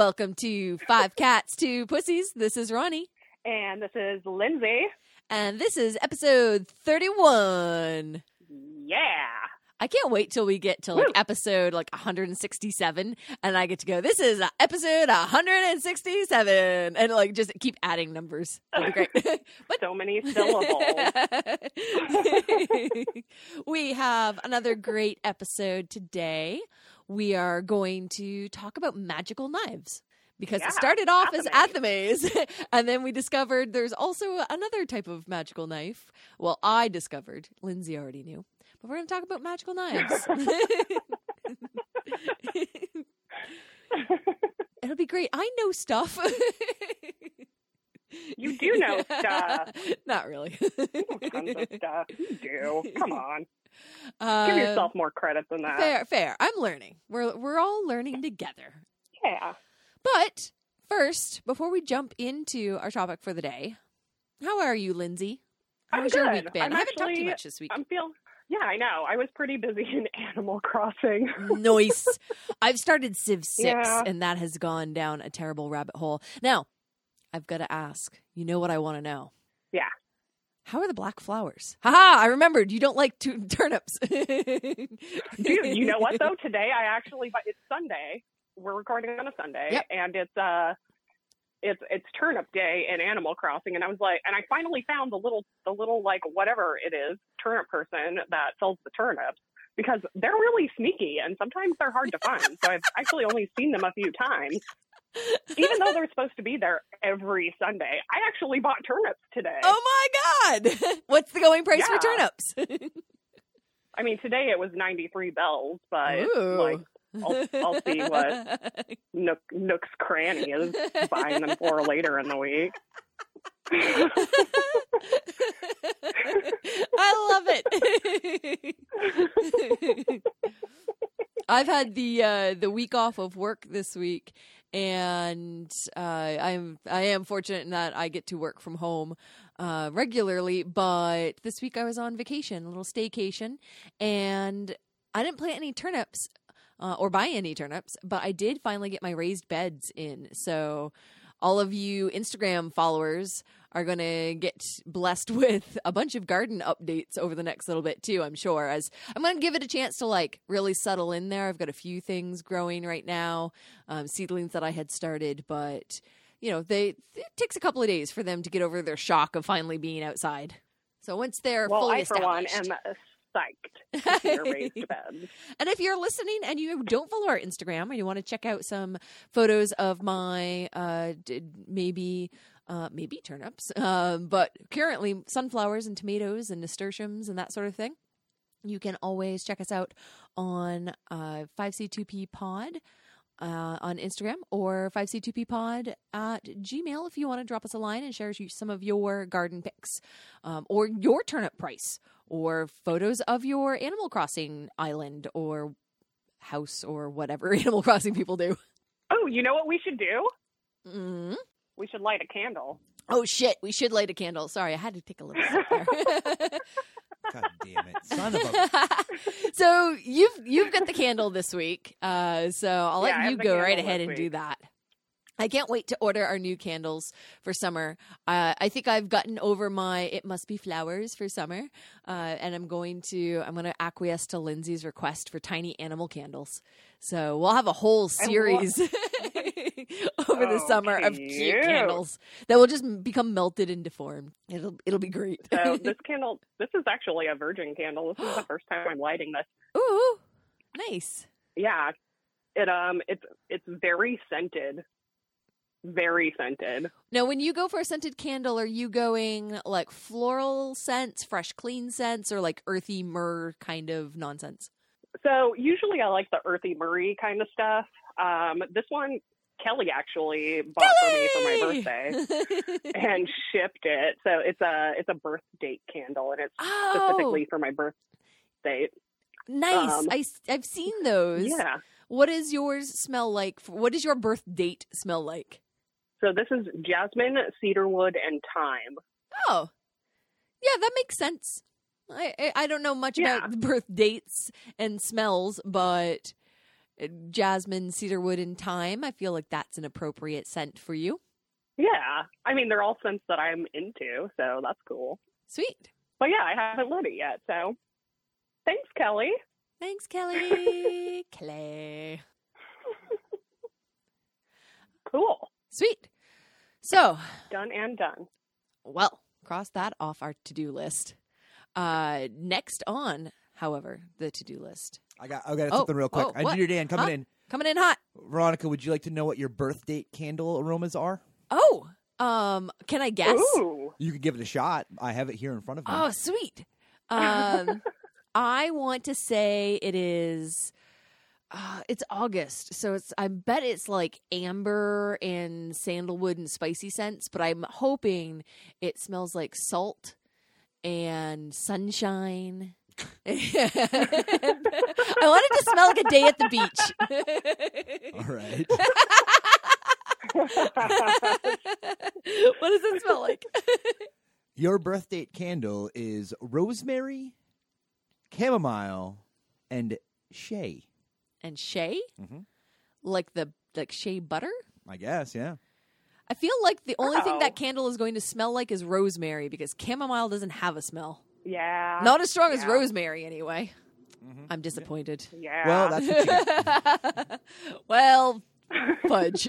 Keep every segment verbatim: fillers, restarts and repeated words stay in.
Welcome to Five Cats, Two Pussies. This is Ronnie. And this is Lindsay. And this is episode thirty-one. Yeah. I can't wait till we get to like Woo. episode like one hundred sixty-seven and I get to go, this is episode one hundred sixty-seven, and like just keep adding numbers. That'd be great. But so many syllables. We have another great episode today. We are going to talk about magical knives. Because yeah, it started off athame. as athames, and then we discovered there's also another type of magical knife. Well, I discovered. Lindsay already knew. But we're going to talk about magical knives. It'll be great. I know stuff. You do know stuff. Not really. You know tons of stuff. You do. Come on. Uh, Give yourself more credit than that. Fair, fair. I'm learning. We're we're all learning together. Yeah. But first, before we jump into our topic for the day, how are you, Lindsay? How's your week been? I'm I haven't actually, talked too much this week. I'm feel, yeah, I know. I was pretty busy in Animal Crossing. Nice. I've started Civ six, yeah. and that has gone down a terrible rabbit hole. Now, I've got to ask. You know what I want to know? Yeah. How are the black flowers? Haha, I remembered. You don't like t- turnips. Dude, you know what, though? Today, I actually, it's Sunday. We're recording on a Sunday, yep. and it's uh, it's it's turnip day in Animal Crossing, and I was like, and I finally found the little the little like whatever it is turnip person that sells the turnips, because they're really sneaky and sometimes they're hard to find. So I've actually only seen them a few times, even though they're supposed to be there every Sunday. I actually bought turnips today. Oh my God! What's the going price yeah. for turnips? I mean, today it was ninety-three bells, but Ooh. like. I'll, I'll see what Nook, Nook's Cranny is buying them for later in the week. I love it. I've had the uh, the week off of work this week, and uh, I'm I am fortunate in that I get to work from home uh, regularly. But this week I was on vacation, a little staycation, and I didn't plant any turnips. Uh, or buy any turnips, but I did finally get my raised beds in. So all of you Instagram followers are going to get blessed with a bunch of garden updates over the next little bit too, I'm sure. As I'm going to give it a chance to like really settle in there. I've got a few things growing right now, um, seedlings that I had started, but you know, they it takes a couple of days for them to get over their shock of finally being outside. So once they're well, fully I, established. Well, I for one am psyched to your raised bed. And if you're listening and you don't follow our Instagram or you want to check out some photos of my uh, maybe uh, maybe turnips, uh, but currently sunflowers and tomatoes and nasturtiums and that sort of thing, you can always check us out on uh, five C two P pod uh, on Instagram or five C two P pod at Gmail if you want to drop us a line and share some of your garden pics um, or your turnip price. Or photos of your Animal Crossing island or house or whatever Animal Crossing people do. Oh, you know what we should do? Mm-hmm. We should light a candle. Oh, shit. We should light a candle. Sorry, I had to take a little sip there. God damn it. Son of a... So you've, you've got the candle this week. Uh, so I'll yeah, let you go right ahead and week. do that. I can't wait to order our new candles for summer. Uh, I think I've gotten over my "it must be flowers" for summer, uh, and I'm going to I'm going to acquiesce to Lindsay's request for tiny animal candles. So we'll have a whole series lo- over okay. the summer of cute candles that will just become melted and deformed. It'll it'll be great. So this candle, this is actually a virgin candle. This is the first time I'm lighting this. Ooh, nice. Yeah, it um, it's it's very scented. Very scented. Now, when you go for a scented candle, are you going like floral scents, fresh, clean scents, or like earthy myrrh kind of nonsense? So usually I like the earthy myrrh kind of stuff. Um, this one, Kelly actually bought Kelly! for me for my birthday and shipped it. So it's a it's a birth date candle, and it's oh! specifically for my birth date. Nice. Um, I, I've seen those. Yeah. What is yours smell like? What does your birth date smell like? So this is jasmine, cedarwood, and thyme. Oh, yeah, that makes sense. I I don't know much yeah. about birth dates and smells, but jasmine, cedarwood, and thyme. I feel like that's an appropriate scent for you. Yeah. I mean, they're all scents that I'm into, so that's cool. Sweet. But yeah, I haven't lit it yet, so thanks, Kelly. Thanks, Kelly. Kelly. Cool. Sweet. So. Done and done. Well, cross that off our to-do list. Uh, next on, however, the to-do list. I got I got oh, something real quick. Oh, Engineer Dan coming huh? in. Coming in hot. Veronica, would you like to know what your birth date candle aromas are? Oh, um, can I guess? Ooh. You could give it a shot. I have it here in front of me. Oh, sweet. Um, I want to say it is, uh, it's August. So it's, I bet it's like amber and sandalwood and spicy scents, but I'm hoping it smells like salt and sunshine. I want it to smell like a day at the beach. All right. What does it smell like? Your birth date candle is rosemary, chamomile, and shea. And shea? Mm-hmm. Like the like shea butter? I guess, yeah. I feel like the only Uh-oh. thing that candle is going to smell like is rosemary, because chamomile doesn't have a smell. Yeah. Not as strong yeah. as rosemary, anyway. Mm-hmm. I'm disappointed. Yeah. Well, that's what you get. Well, fudge.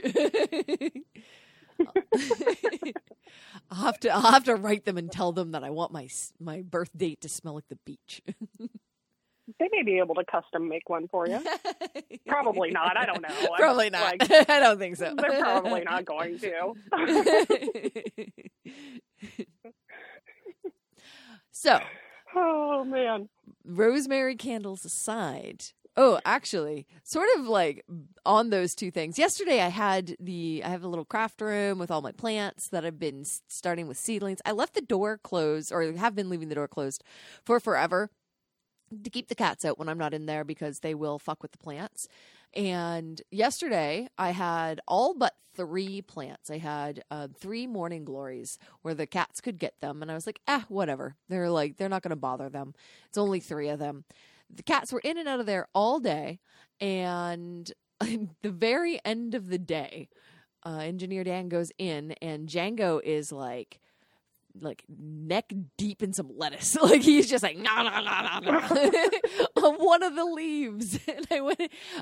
I'll have to I'll have to write them and tell them that I want my my birth date to smell like the beach. They may be able to custom make one for you. Probably not. I don't know. Probably I'm, not. Like, I don't think so. They're probably not going to. So, oh man, rosemary candles aside. Oh, actually, sort of like on those two things. Yesterday, I had the I have a little craft room with all my plants that I've been starting with seedlings. I left the door closed, or have been leaving the door closed for forever to keep the cats out when I'm not in there, because they will fuck with the plants. And yesterday, I had all but three plants. I had uh, three morning glories where the cats could get them. And I was like, ah, whatever. They're like, they're not going to bother them. It's only three of them. The cats were in and out of there all day. And the very end of the day, uh, Engineer Dan goes in and Django is like, like neck deep in some lettuce. Like he's just like nah, nah, nah, nah, nah. on one of the leaves. And I went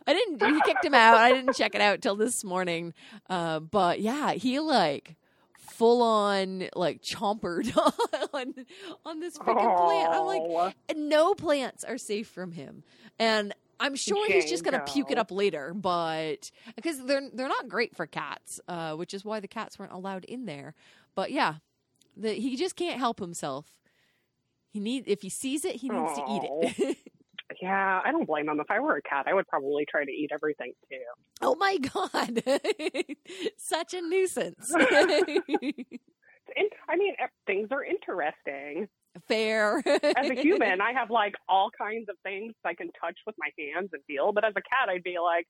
I didn't he kicked him out. I didn't check it out till this morning. Uh, but yeah, he like full on like chompered on on this freaking Aww. plant. I'm like, no plants are safe from him. And I'm sure Django. he's just gonna puke it up later, but because they're they're not great for cats, uh, which is why the cats weren't allowed in there. But yeah. The, he just can't help himself. He need if he sees it, he needs Aww. to eat it. Yeah, I don't blame him. If I were a cat, I would probably try to eat everything too. Oh my God, such a nuisance! I mean, things are interesting. Fair. As a human, I have like all kinds of things I can touch with my hands and feel, but as a cat, I'd be like,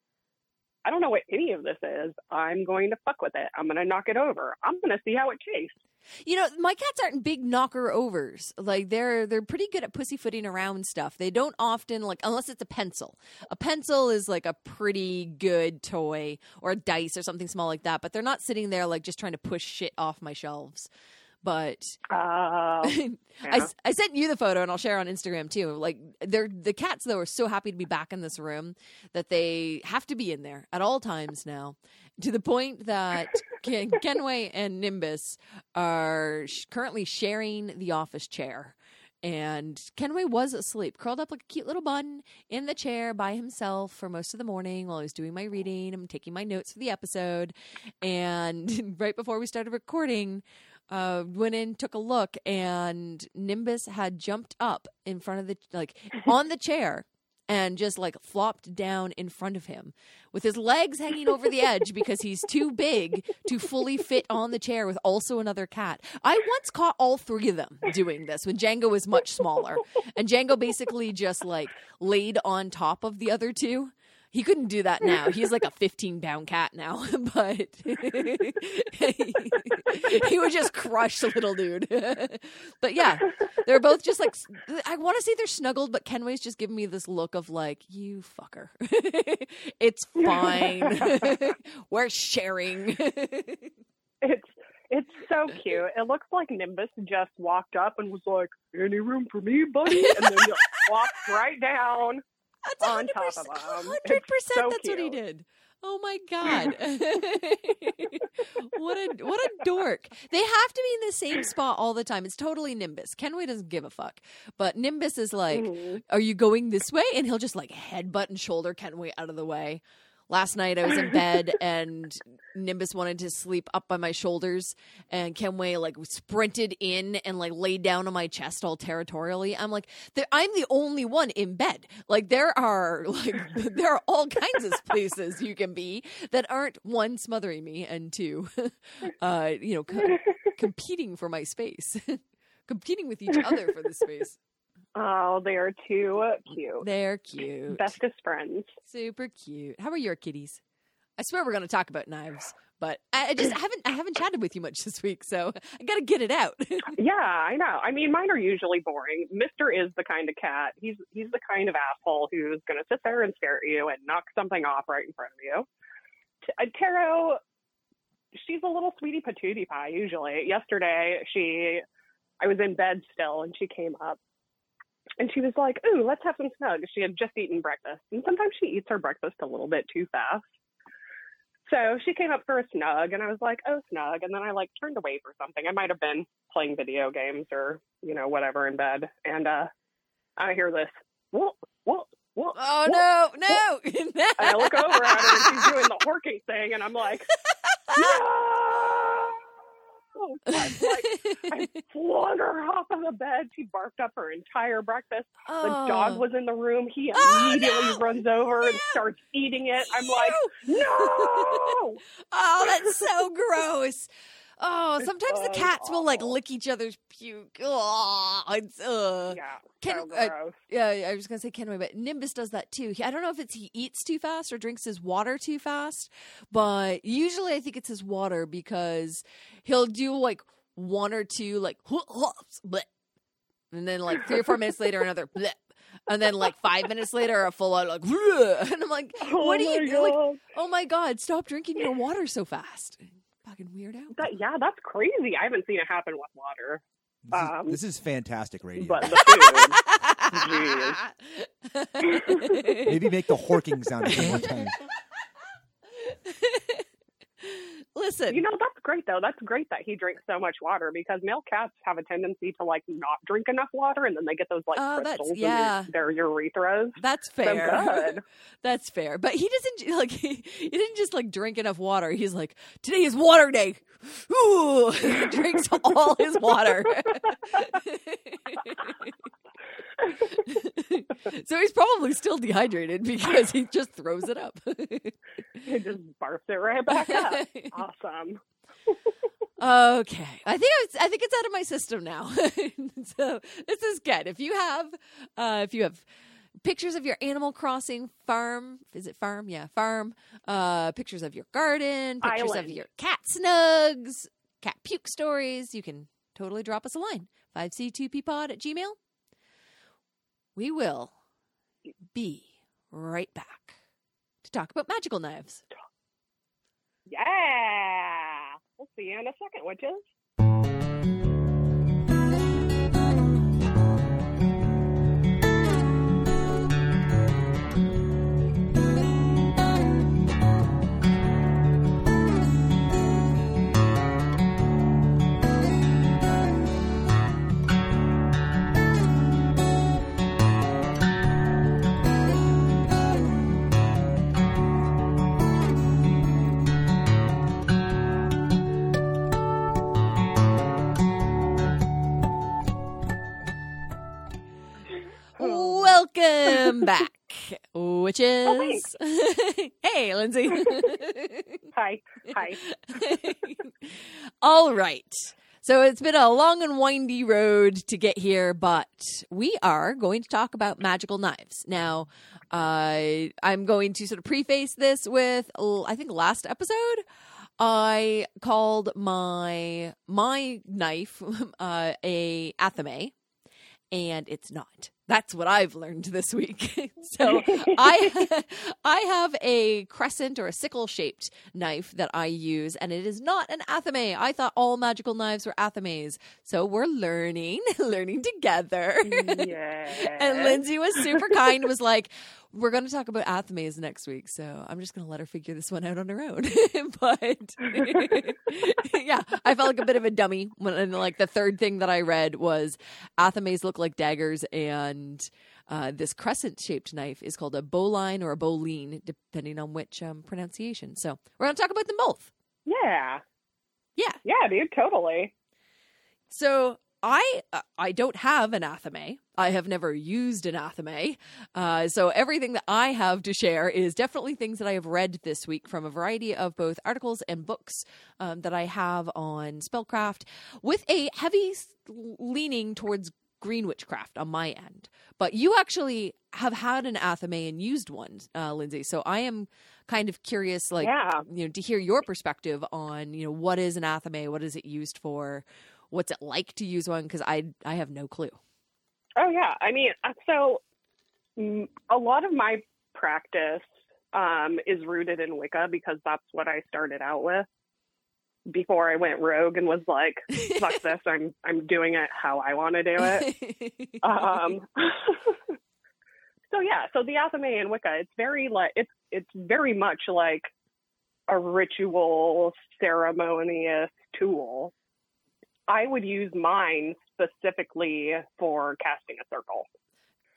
I don't know what any of this is. I'm going to fuck with it. I'm going to knock it over. I'm going to see how it tastes. You know, my cats aren't big knocker overs. Like they're they're pretty good at pussyfooting around stuff. They don't often like unless it's a pencil. A pencil is like a pretty good toy, or a dice or something small like that. But they're not sitting there like just trying to push shit off my shelves. But uh, yeah. I, I sent you the photo and I'll share on Instagram too. Like they're the cats though are so happy to be back in this room that they have to be in there at all times now. To the point that Ken- Kenway and Nimbus are sh- currently sharing the office chair. And Kenway was asleep, curled up like a cute little bun in the chair by himself for most of the morning while I was doing my reading. I'm taking my notes for the episode. And right before we started recording, uh, went in, took a look, and Nimbus had jumped up in front of the, like, on the chair. And just like flopped down in front of him with his legs hanging over the edge because he's too big to fully fit on the chair with also another cat. I once caught all three of them doing this when Django was much smaller. And Django basically just like laid on top of the other two He couldn't do that now. He's like a fifteen pound cat now, but he would just crush the little dude. But yeah, they're both just like, I want to say they're snuggled, but Kenway's just giving me this look of like, you fucker. It's fine. We're sharing. It's It's so cute. It looks like Nimbus just walked up and was like, any room for me, buddy? And then just walked right down. That's one hundred percent, on top of them. one hundred percent so that's cute. What he did. Oh my God. What a what a dork. They have to be in the same spot all the time. It's totally Nimbus. Kenway doesn't give a fuck. But Nimbus is like, mm-hmm. Are you going this way? And he'll just like headbutt and shoulder Kenway out of the way. Last night I was in bed and Nimbus wanted to sleep up by my shoulders and Kenway like sprinted in and like laid down on my chest all territorially. I'm like, I'm the only one in bed. Like there are like there are all kinds of places you can be that aren't one smothering me and two, uh, you know, co- competing for my space, competing with each other for the space. Oh, they are too cute. They're cute. Bestest friends. Super cute. How are your kitties? I swear we're going to talk about knives, but I just I haven't I haven't chatted with you much this week, so I got to get it out. Yeah, I know. I mean, mine are usually boring. Mister is the kind of cat. He's he's the kind of asshole who's going to sit there and stare at you and knock something off right in front of you. T- Taro, she's a little sweetie patootie pie usually. Yesterday, she I was in bed still and she came up. And she was like, ooh, let's have some snugs. She had just eaten breakfast. And sometimes she eats her breakfast a little bit too fast. So she came up for a snug, and I was like, oh, snug. And then I, like, turned away for something. I might have been playing video games or, you know, whatever in bed. And uh, I hear this, whoop, whoop, whoop. Oh, whoop, no, no. Whoop. And I look over at her, and she's doing the horking thing, and I'm like, no! Like, I flung her off of the bed. She barked up her entire breakfast. Oh. The dog was in the room. He immediately oh, no. runs over no. and starts eating it. I'm Ew. like, no! Oh, that's so gross. Oh, sometimes the cats awful. will like lick each other's puke. Oh, it's, uh. Yeah, Ken- so gross. I, yeah, I was gonna say Kenway, but Nimbus does that too. He, I don't know if it's he eats too fast or drinks his water too fast, but usually I think it's his water because he'll do like one or two like whoops, bleh, and then like three or four minutes later another bleh. And then, like, five minutes later, a full-out, like, and I'm like, what oh do you do? Like, oh, my God, stop drinking your water so fast. Fucking weirdo. That, yeah, that's crazy. I haven't seen it happen with water. This, um, is, this is fantastic radio. But the food. Jeez. Maybe make the horking sound again one time. Listen. You know, that's great, though. That's great that he drinks so much water because male cats have a tendency to, like, not drink enough water and then they get those, like, oh, crystals yeah. in their, their urethras. That's fair. So good. That's fair. But he doesn't, like, he, he didn't just, like, drink enough water. He's like, today is water day. Ooh. He drinks all his water. So he's probably still dehydrated because he just throws it up. He just barfs it right back up. Awesome. Okay, I think I, was, I think it's out of my system now. So this is good. If you have, uh, if you have pictures of your Animal Crossing farm, is it farm? Yeah, farm. Uh, pictures of your garden, pictures Island. of your cat snugs, cat puke stories. You can totally drop us a line. five C two P pod at Gmail. We will be right back to talk about magical knives. Yeah! We'll see you in a second, witches. Welcome back, witches. Oh, hey, Lindsay. Hi. Hi. All right. So it's been a long and windy road to get here, but we are going to talk about magical knives. Now, uh, I'm going to sort of preface this with, I think last episode, I called my my knife uh, a athame, and it's not. That's what I've learned this week. So I I have a crescent or a sickle-shaped knife that I use, and it is not an athame. I thought all magical knives were athames. So we're learning, learning together. Yes. And Lindsay was super kind, was like, we're going to talk about athames next week, so I'm just going to let her figure this one out on her own. But yeah, I felt like a bit of a dummy when, and like the third thing that I read was athames look like daggers, and uh, this crescent-shaped knife is called a boline or a boline, depending on which um, pronunciation. So we're going to talk about them both. Yeah. Yeah. Yeah, dude, totally. So I uh, I don't have an athame. I have never used an athame. Uh, so everything that I have to share is definitely things that I have read this week from a variety of both articles and books um, that I have on spellcraft, with a heavy leaning towards green witchcraft on my end. But you actually have had an athame and used one, uh, Lindsay. So I am kind of curious, like, yeah. you know, to hear your perspective on, you know, what is an athame? What is it used for? What's it like to use one? Because I, I have no clue. Oh, yeah. I mean, so a lot of my practice um, is rooted in Wicca, because that's what I started out with before I went rogue and was like, fuck this, I'm I'm doing it how I want to do it. um, so, yeah. So the athame in Wicca, it's very like, it's, it's very much like a ritual, ceremonious tool. I would use mine specifically for casting a circle.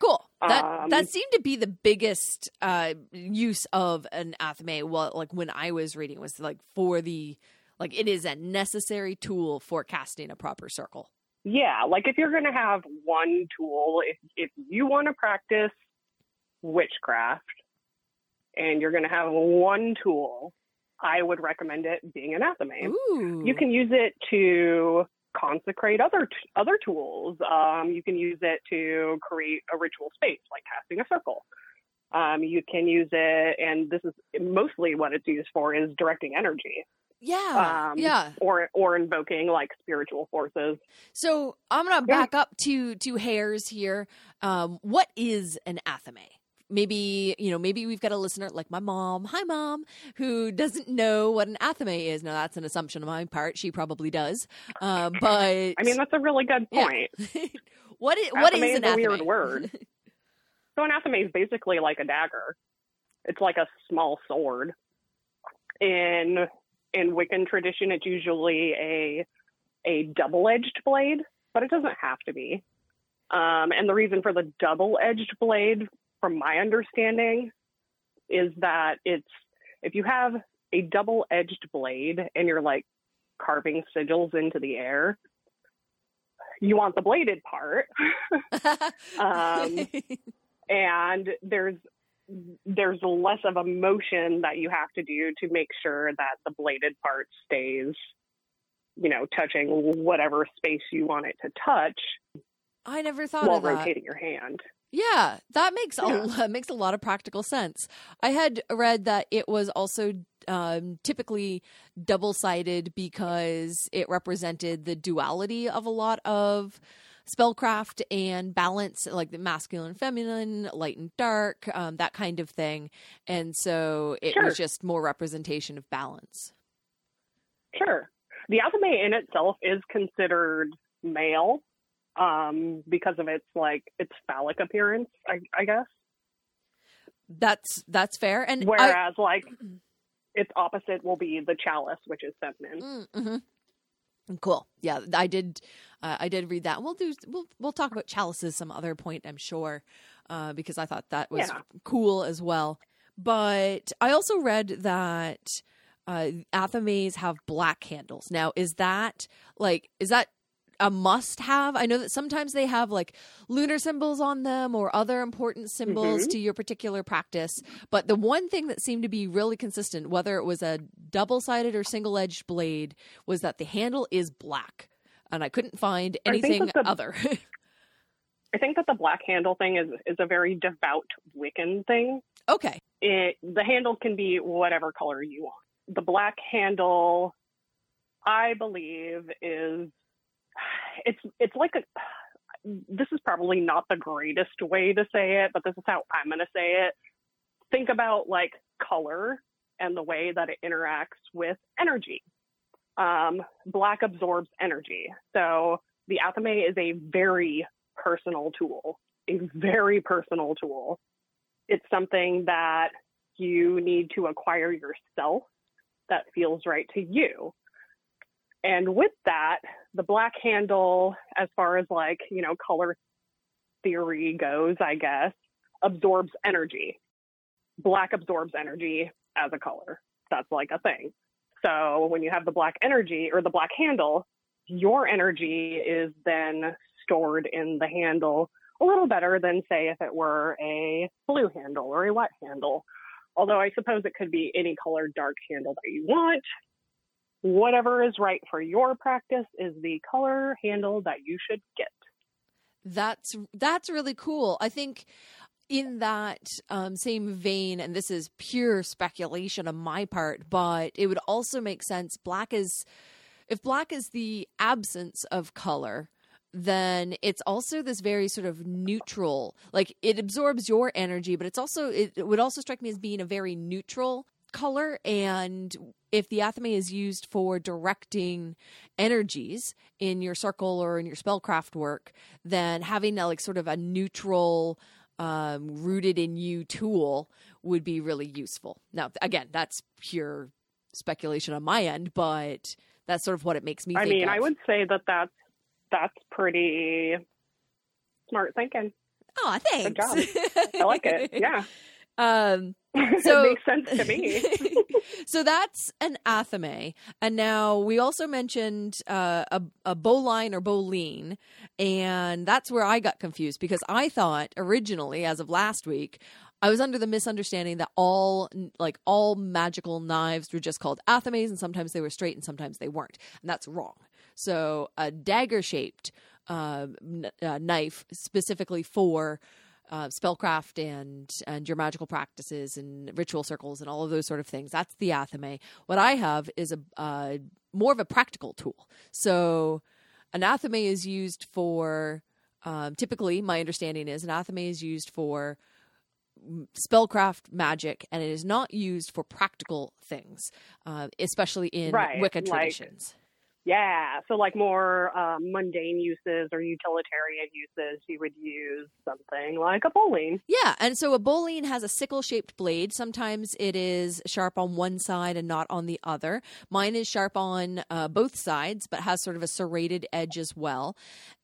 Cool. That um, that seemed to be the biggest uh, use of an athame. Well, like when I was reading, was like for the, like it is a necessary tool for casting a proper circle. Yeah. Like if you're going to have one tool, if, if you want to practice witchcraft and you're going to have one tool, I would recommend it being an athame. Ooh. You can use it to consecrate other t- other tools. Um, you can use it to create a ritual space, like casting a circle. Um, you can use it, and this is mostly what it's used for, is directing energy. Yeah, um, yeah. Or or invoking, like, spiritual forces. So I'm going to back yeah. up to, to hairs here. Um, what is an athame? Maybe, you know, maybe we've got a listener like my mom, hi mom, who doesn't know what an athame is. Now that's an assumption on my part. She probably does. Uh, but I mean, that's a really good point. Yeah. what is, what is an athame? Athame is a weird word. So an athame is basically like a dagger. It's like a small sword. In, in Wiccan tradition, it's usually a, a double-edged blade, but it doesn't have to be. Um, and the reason for the double-edged blade, from my understanding, is that it's, if you have a double-edged blade and you're like carving sigils into the air, you want the bladed part. um, and there's, there's less of a motion that you have to do to make sure that the bladed part stays, you know, touching whatever space you want it to touch. I never thought of that. While rotating your hand. Yeah, that makes yeah. a makes a lot of practical sense. I had read that it was also um, typically double-sided because it represented the duality of a lot of spellcraft and balance, like the masculine and feminine, light and dark, um, that kind of thing. And so it sure. was just more representation of balance. Sure. The athame in itself is considered male, um because of its like its phallic appearance, I, I guess. That's that's fair. And whereas I, like its opposite will be the chalice, which is feminine. Mm-hmm. Cool. Yeah, I did. Uh, I did read that. We'll do. We'll we'll talk about chalices some other point, I'm sure, uh, because I thought that was yeah. cool as well. But I also read that uh, athames have black handles. Now, is that like is that a must-have? I know that sometimes they have like lunar symbols on them or other important symbols mm-hmm. to your particular practice. But the one thing that seemed to be really consistent, whether it was a double-sided or single-edged blade, was that the handle is black. and I couldn't find anything I the, other. I think that the black handle thing is, is a very devout Wiccan thing. Okay. It, the handle can be whatever color you want. The black handle, I believe, is it's it's like a. This is probably not the greatest way to say it, but this is how I'm going to say it. Think about like color and the way that it interacts with energy. Um, black absorbs energy. So the athame is a very personal tool, a very personal tool. It's something that you need to acquire yourself that feels right to you. And with that, the black handle, as far as like, you know, color theory goes, I guess, absorbs energy. Black absorbs energy as a color. That's like a thing. So when you have the black energy or the black handle, your energy is then stored in the handle a little better than, say, if it were a blue handle or a white handle. Although I suppose it could be any color dark handle that you want. Whatever is right for your practice is the color handle that you should get. That's that's really cool. I think in that um, same vein, and this is pure speculation on my part, but it would also make sense. Black is, if black is the absence of color, then it's also this very sort of neutral, like it absorbs your energy, but it's also, it, it would also strike me as being a very neutral color. And if the athame is used for directing energies in your circle or in your spellcraft work, then having a, like sort of a neutral um, rooted in you tool would be really useful. Now, again, that's pure speculation on my end, but that's sort of what it makes me I think mean, of. I would say that that's, that's pretty smart thinking. Oh, thanks. Good job. I like it. Yeah. Um, so, it makes sense to me. So that's an athame. And now we also mentioned uh, a, a boline or boline, and that's where I got confused because I thought originally, as of last week, I was under the misunderstanding that all like all magical knives were just called athames, and sometimes they were straight and sometimes they weren't, and that's wrong. So a dagger-shaped uh, n- uh, knife specifically for Uh, spellcraft and and your magical practices and ritual circles and all of those sort of things. That's the athame. What I have is a uh, more of a practical tool. So an athame is used for, um, typically my understanding is an athame is used for spellcraft magic, and it is not used for practical things, uh, especially in right, Wicca like, traditions. Yeah, so like more um, mundane uses or utilitarian uses, you would use something like a boline. Yeah, and so a boline has a sickle-shaped blade. Sometimes it is sharp on one side and not on the other. Mine is sharp on uh, both sides, but has sort of a serrated edge as well.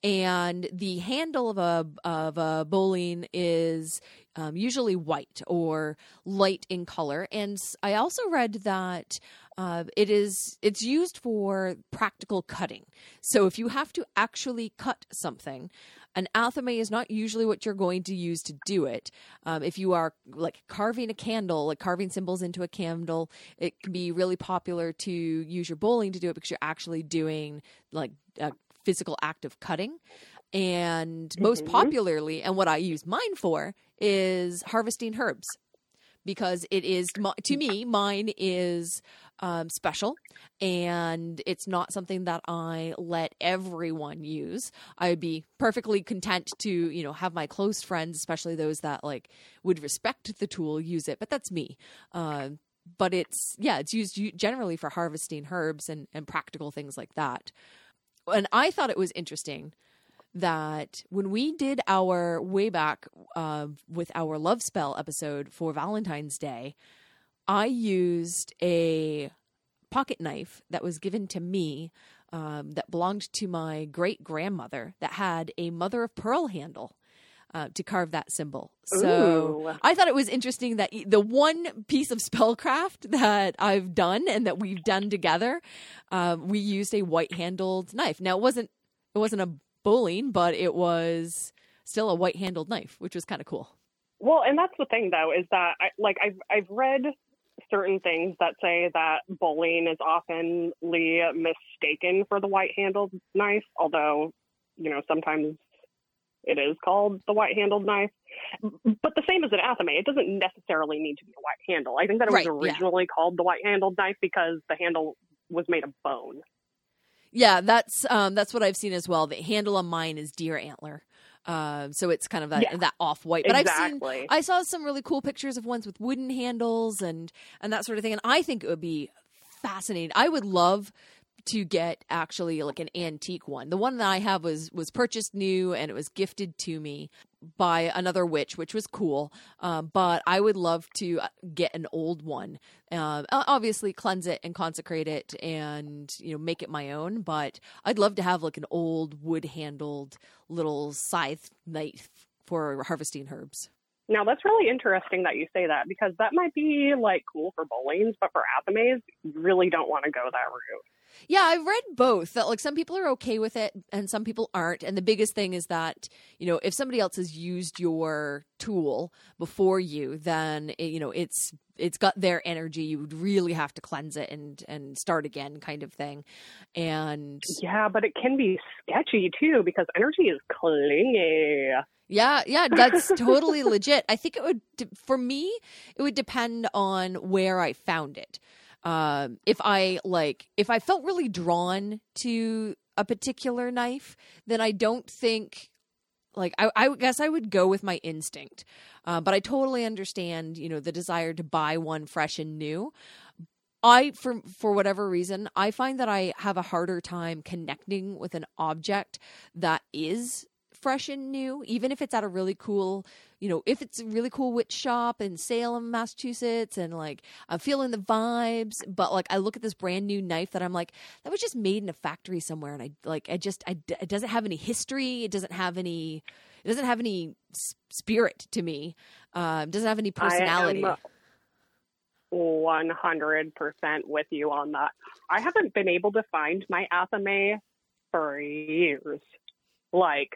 And the handle of a of a boline is um, usually white or light in color. And I also read that Uh, it is, it's used for practical cutting. So if you have to actually cut something, an athame is not usually what you're going to use to do it. Um, if you are like carving a candle, like carving symbols into a candle, it can be really popular to use your boline to do it because you're actually doing like a physical act of cutting. And mm-hmm. most popularly, and what I use mine for, is harvesting herbs. Because it is, to me, mine is um, special, and it's not something that I let everyone use. I would be perfectly content to, you know, have my close friends, especially those that like would respect the tool, use it. But that's me. Uh, but it's, yeah, it's used generally for harvesting herbs and, and practical things like that. And I thought it was interesting that when we did our way back uh, with our love spell episode for Valentine's Day, I used a pocket knife that was given to me um, that belonged to my great grandmother that had a mother of pearl handle uh, to carve that symbol. So Ooh. I thought it was interesting that the one piece of spellcraft that I've done and that we've done together, uh, we used a white handled knife. Now it wasn't, it wasn't a boline, but it was still a white-handled knife, which was kind of cool. Well, and that's the thing, though, is that I, like I've I've read certain things that say that boline is oftenly mistaken for the white-handled knife, although, you know, sometimes it is called the white-handled knife. But the same as an athame, it doesn't necessarily need to be a white handle. I think that it was right, originally yeah. called the white-handled knife because the handle was made of bone. Yeah, that's um, that's what I've seen as well. The handle on mine is deer antler. Uh, so it's kind of that, yeah. that off white, but exactly. I've seen, I saw some really cool pictures of ones with wooden handles and, and that sort of thing. And I think it would be fascinating. I would love to get actually like an antique one. The one that I have was, was purchased new and it was gifted to me by another witch, which was cool. Um, but I would love to get an old one, um, obviously cleanse it and consecrate it and, you know, make it my own. But I'd love to have like an old wood handled little scythe knife for harvesting herbs. Now that's really interesting that you say that, because that might be like cool for bolines, but for athames, you really don't want to go that route. Yeah, I've read both, that like some people are okay with it and some people aren't. And the biggest thing is that, you know, if somebody else has used your tool before you, then, it, you know, it's it's got their energy. You would really have to cleanse it and, and start again kind of thing. And yeah, but it can be sketchy too, because energy is clingy. Yeah, yeah, that's totally legit. I think it would, for me, it would depend on where I found it. Um, if I like, if I felt really drawn to a particular knife, then I don't think like, I, I guess I would go with my instinct. Uh, but I totally understand, you know, the desire to buy one fresh and new. I, for, for whatever reason, I find that I have a harder time connecting with an object that is fresh and new, even if it's at a really cool, you know, if it's a really cool witch shop in Salem, Massachusetts, and like I'm feeling the vibes, but like I look at this brand new knife that I'm like, that was just made in a factory somewhere, and I like, I just, I, it doesn't have any history, it doesn't have any, it doesn't have any spirit to me, um, doesn't have any personality. I am one hundred percent with you on that. I haven't been able to find my athame for years, like.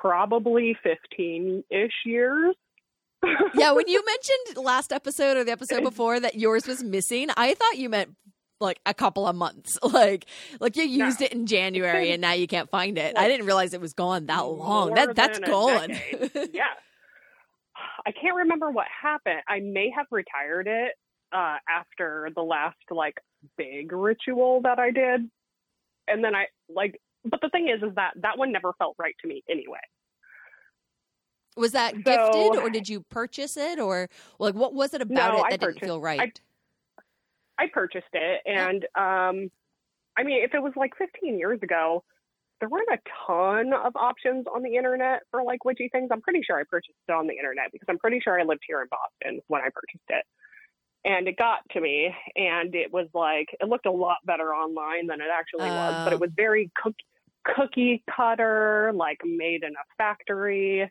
Probably fifteen-ish years. Yeah, when you mentioned last episode or the episode before that yours was missing, I thought you meant like a couple of months. Like like you used no. it in January and now you can't find it. Like, I didn't realize it was gone that long. That That's gone. Yeah. I can't remember what happened. I may have retired it uh, after the last like big ritual that I did. And then I like... But the thing is, is that that one never felt right to me anyway. Was that so, gifted, or did you purchase it, or like what was it about no, it that didn't feel right? I, I purchased it, and um, I mean, if it was like fifteen years ago, there weren't a ton of options on the internet for like witchy things. I'm pretty sure I purchased it on the internet because I'm pretty sure I lived here in Boston when I purchased it. And it got to me, and it was like, it looked a lot better online than it actually uh, was, but it was very cook, cookie cutter, like made in a factory.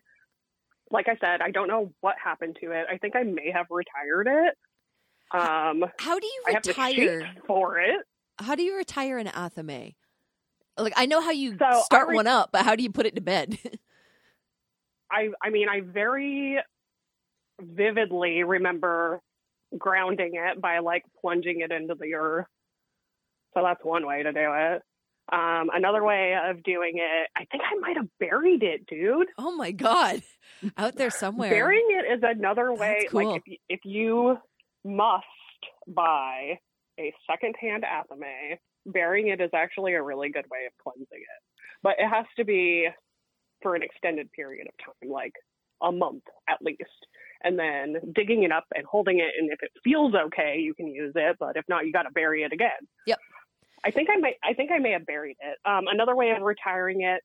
Like I said, I don't know what happened to it. I think I may have retired it. Um, how do you I retire have to for it? How do you retire an athame? Like, I know how you so start re- one up, but how do you put it to bed? I, I mean, I very vividly remember grounding it by like plunging it into the earth. So that's one way to do it. Um, another way of doing it, I think I might have buried it, dude. Oh my God. Out there somewhere. Burying it is another way. Cool. Like if you, if you must buy a secondhand athame, burying it is actually a really good way of cleansing it. But it has to be for an extended period of time, like a month at least. And then digging it up and holding it. And if it feels okay, you can use it. But if not, you got to bury it again. Yep. I think I may, I think I may have buried it. Um, another way of retiring it,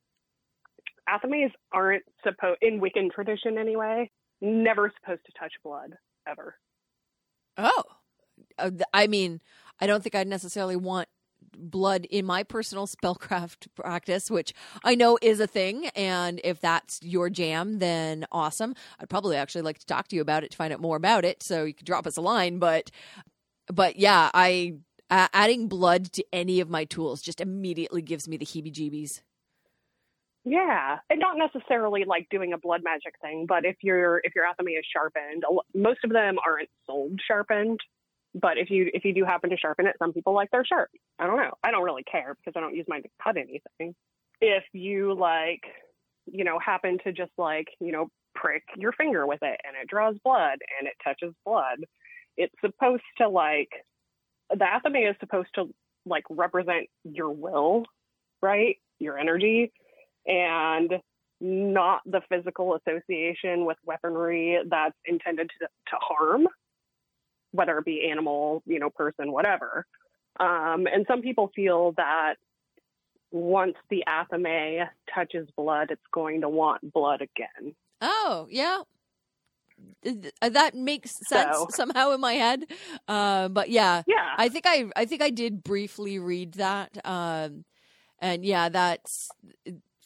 athames aren't supposed, in Wiccan tradition anyway, never supposed to touch blood ever. Oh. I mean, I don't think I'd necessarily want blood in my personal spellcraft practice, which I know is a thing, and if that's your jam, then awesome. I'd probably actually like to talk to you about it to find out more about it, so you could drop us a line. But but yeah, I uh, adding blood to any of my tools just immediately gives me the heebie-jeebies. Yeah, and not necessarily like doing a blood magic thing, but if your if your athame is sharpened, most of them aren't sold sharpened. But if you if you do happen to sharpen it, some people like their sharp. I don't know. I don't really care because I don't use mine to cut anything. If you like, you know, happen to just like, you know, prick your finger with it and it draws blood and it touches blood, it's supposed to like, the athame is supposed to like represent your will, right? Your energy, and not the physical association with weaponry that's intended to, to harm, whether it be animal, you know, person, whatever. Um, and some people feel that once the athame touches blood, it's going to want blood again. Oh, yeah. That makes sense so, somehow in my head. Uh, but yeah, yeah, I think I, I think I did briefly read that. Um, and yeah, that's,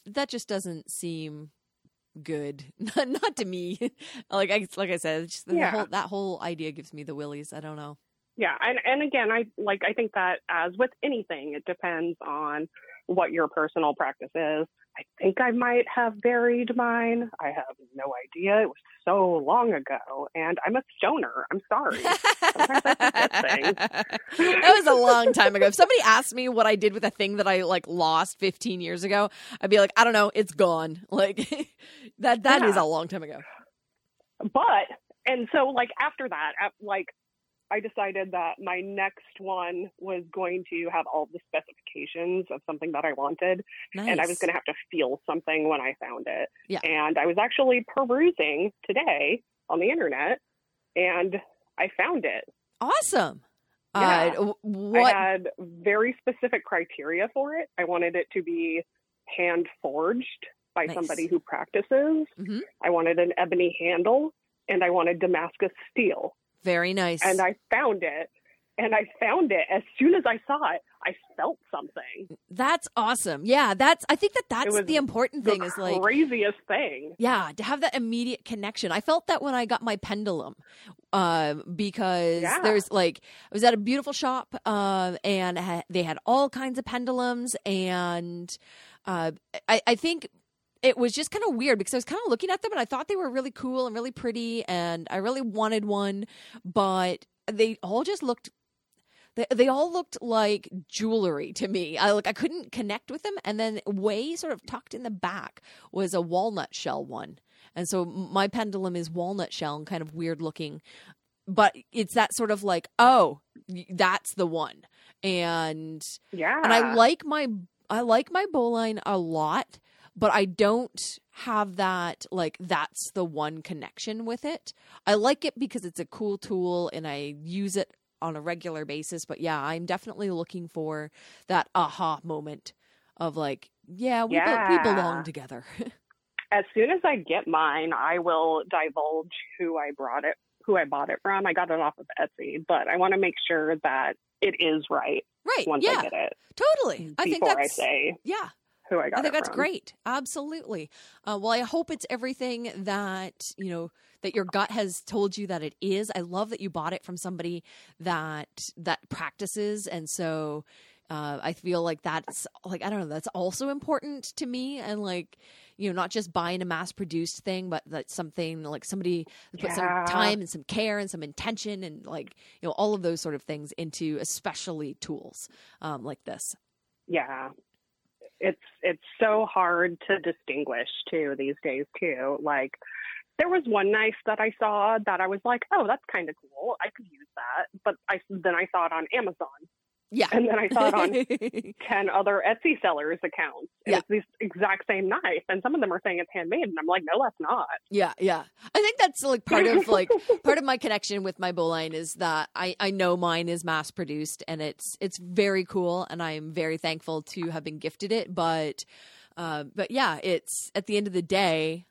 that just doesn't seem good. Not to me. Like I, like I said, it's just the yeah. whole, that whole idea gives me the willies. I don't know. Yeah. And, and again, I like, I think that as with anything, it depends on what your personal practice is. I think I might have buried mine. I have no idea. It was so long ago, and I'm a stoner. I'm sorry. Sometimes I forget things. That was a long time ago. If somebody asked me what I did with a thing that I like lost fifteen years ago, I'd be like, I don't know. It's gone. Like that. That yeah. is a long time ago. But and so like after that, like I decided that my next one was going to have all the specifications of something that I wanted. Nice. And I was going to have to feel something when I found it. Yeah. And I was actually perusing today on the internet and I found it. Awesome. Yeah. Uh, what... I had very specific criteria for it. I wanted it to be hand forged by nice. somebody who practices. Mm-hmm. I wanted an ebony handle and I wanted Damascus steel. Very nice. And I found it. And I found it. As soon as I saw it, I felt something. That's awesome. Yeah, that's. I think that that's the important thing. Is like the craziest thing. Yeah, to have that immediate connection. I felt that when I got my pendulum, uh, because yeah. there's like I was at a beautiful shop, uh, and ha- they had all kinds of pendulums, and uh, I, I think. It was just kind of weird because I was kind of looking at them and I thought they were really cool and really pretty and I really wanted one, but they all just looked, they, they all looked like jewelry to me. I like I couldn't connect with them. And then way sort of tucked in the back was a walnut shell one. And so my pendulum is walnut shell and kind of weird looking, but it's that sort of like, oh, that's the one. And yeah, and I like my, I like my boline a lot. But I don't have that, like, that's the one connection with it. I like it because it's a cool tool and I use it on a regular basis. But, yeah, I'm definitely looking for that aha moment of, like, yeah, we, yeah. Be- we belong together. As soon as I get mine, I will divulge who I brought it, who I bought it from. I got it off of Etsy, but I want to make sure that it is right. Right, once yeah. I get it. Totally. I think that's... I say... Yeah. Who I got I think that's from. Great. Absolutely. Uh, well, I hope it's everything that, you know, that your gut has told you that it is. I love that you bought it from somebody that, that practices. And so uh, I feel like that's like, I don't know, that's also important to me. And like, you know, not just buying a mass produced thing, but that's something like somebody put yeah. some time and some care and some intention and like, you know, all of those sort of things into especially tools um, like this. Yeah. It's it's so hard to distinguish, too, these days, too. Like, there was one knife that I saw that I was like, oh, that's kind of cool. I could use that. But I, then I saw it on Amazon. Yeah. And then I saw it on ten other Etsy sellers' accounts. And yeah. It's this exact same knife. And some of them are saying it's handmade. And I'm like, no, that's not. Yeah, yeah. I think that's like part of like part of my connection with my boline is that I, I know mine is mass produced and it's it's very cool and I'm very thankful to have been gifted it. But uh, but yeah, it's at the end of the day,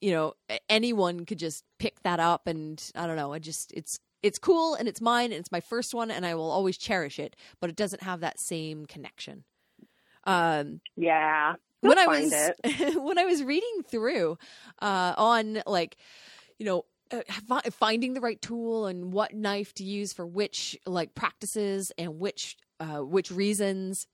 you know, anyone could just pick that up and I don't know, I just it's It's cool and it's mine and it's my first one and I will always cherish it, but it doesn't have that same connection. Um, yeah. When I was when I was reading through uh, on like, you know, uh, finding the right tool and what knife to use for which like practices and which uh, which reasons.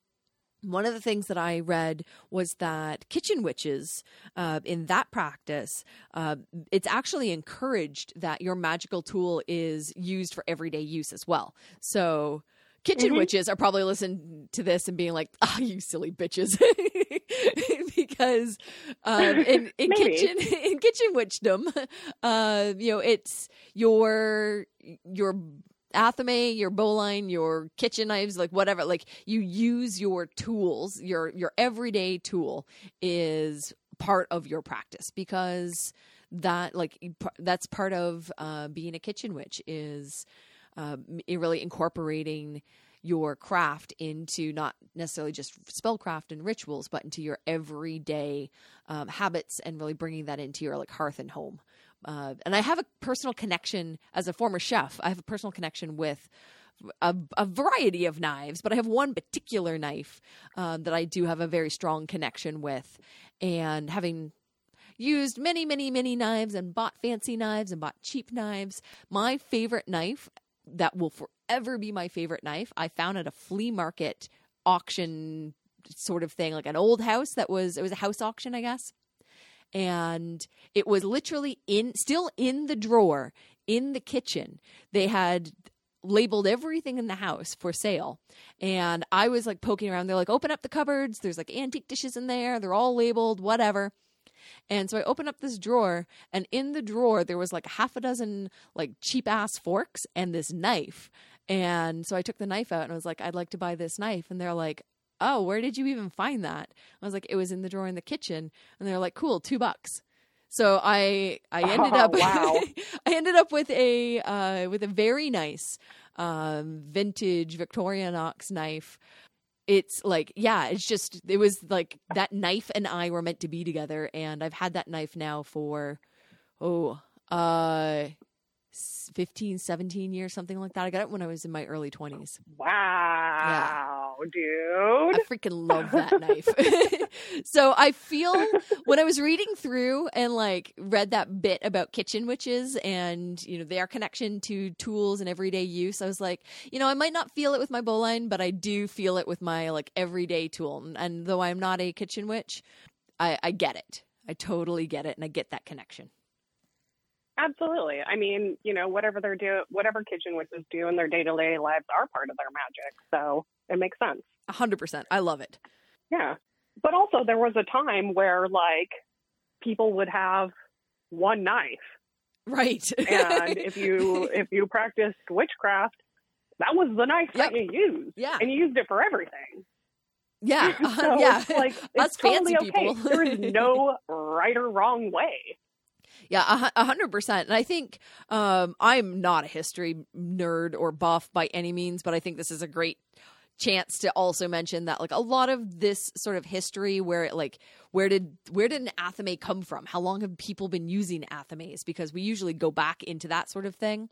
One of the things that I read was that kitchen witches, uh, in that practice, uh, it's actually encouraged that your magical tool is used for everyday use as well. So kitchen mm-hmm. witches are probably listening to this and being like, ah, oh, you silly bitches. Because um, in, in kitchen in kitchen witchdom, uh, you know, it's your your athame, your boline, your kitchen knives, like whatever, like you use your tools, your your everyday tool is part of your practice, because that like that's part of uh, being a kitchen witch is uh, really incorporating your craft into not necessarily just spellcraft and rituals, but into your everyday um, habits, and really bringing that into your like hearth and home. Uh, and I have a personal connection as a former chef. I have a personal connection with a, a variety of knives, but I have one particular knife uh, that I do have a very strong connection with. And having used many, many, many knives, and bought fancy knives and bought cheap knives, my favorite knife that will forever be my favorite knife, I found at a flea market auction sort of thing, like an old house that was, it was a house auction, I guess. And it was literally in, still in the drawer in the kitchen. They had labeled everything in the house for sale. And I was like poking around. They're like, open up the cupboards. There's like antique dishes in there. They're all labeled, whatever. And so I opened up this drawer, and in the drawer, there was like half a dozen like cheap ass forks and this knife. And so I took the knife out and I was like, I'd like to buy this knife. And they're like, oh, where did you even find that? I was like, it was in the drawer in the kitchen. And they're like, cool, two bucks. So I, I ended oh, up, wow. I ended up with a, uh, with a very nice, um, vintage Victorian ox knife. It's like, yeah, it's just, it was like that knife and I were meant to be together. And I've had that knife now for, Oh, uh, fifteen, seventeen years, something like that. I got it when I was in my early twenties. Wow, yeah. Dude. I freaking love that knife. So I feel when I was reading through and like read that bit about kitchen witches and, you know, their connection to tools and everyday use, I was like, you know, I might not feel it with my bowline, but I do feel it with my like everyday tool. And, and though I'm not a kitchen witch, I, I get it. I totally get it. And I get that connection. Absolutely. I mean, you know, whatever they're do, whatever kitchen witches do in their day-to-day lives are part of their magic. So it makes sense. A hundred percent. I love it. Yeah. But also there was a time where like people would have one knife. Right. And if you, if you practiced witchcraft, that was the knife yep. that you used. Yeah. And you used it for everything. Yeah. Uh, so yeah. It's like, it's totally fancy okay. People. There is no right or wrong way. Yeah, a hundred percent. And I think um, I'm not a history nerd or buff by any means, but I think this is a great chance to also mention that like a lot of this sort of history where it like where did where did an athame come from? How long have people been using athames? Because we usually go back into that sort of thing.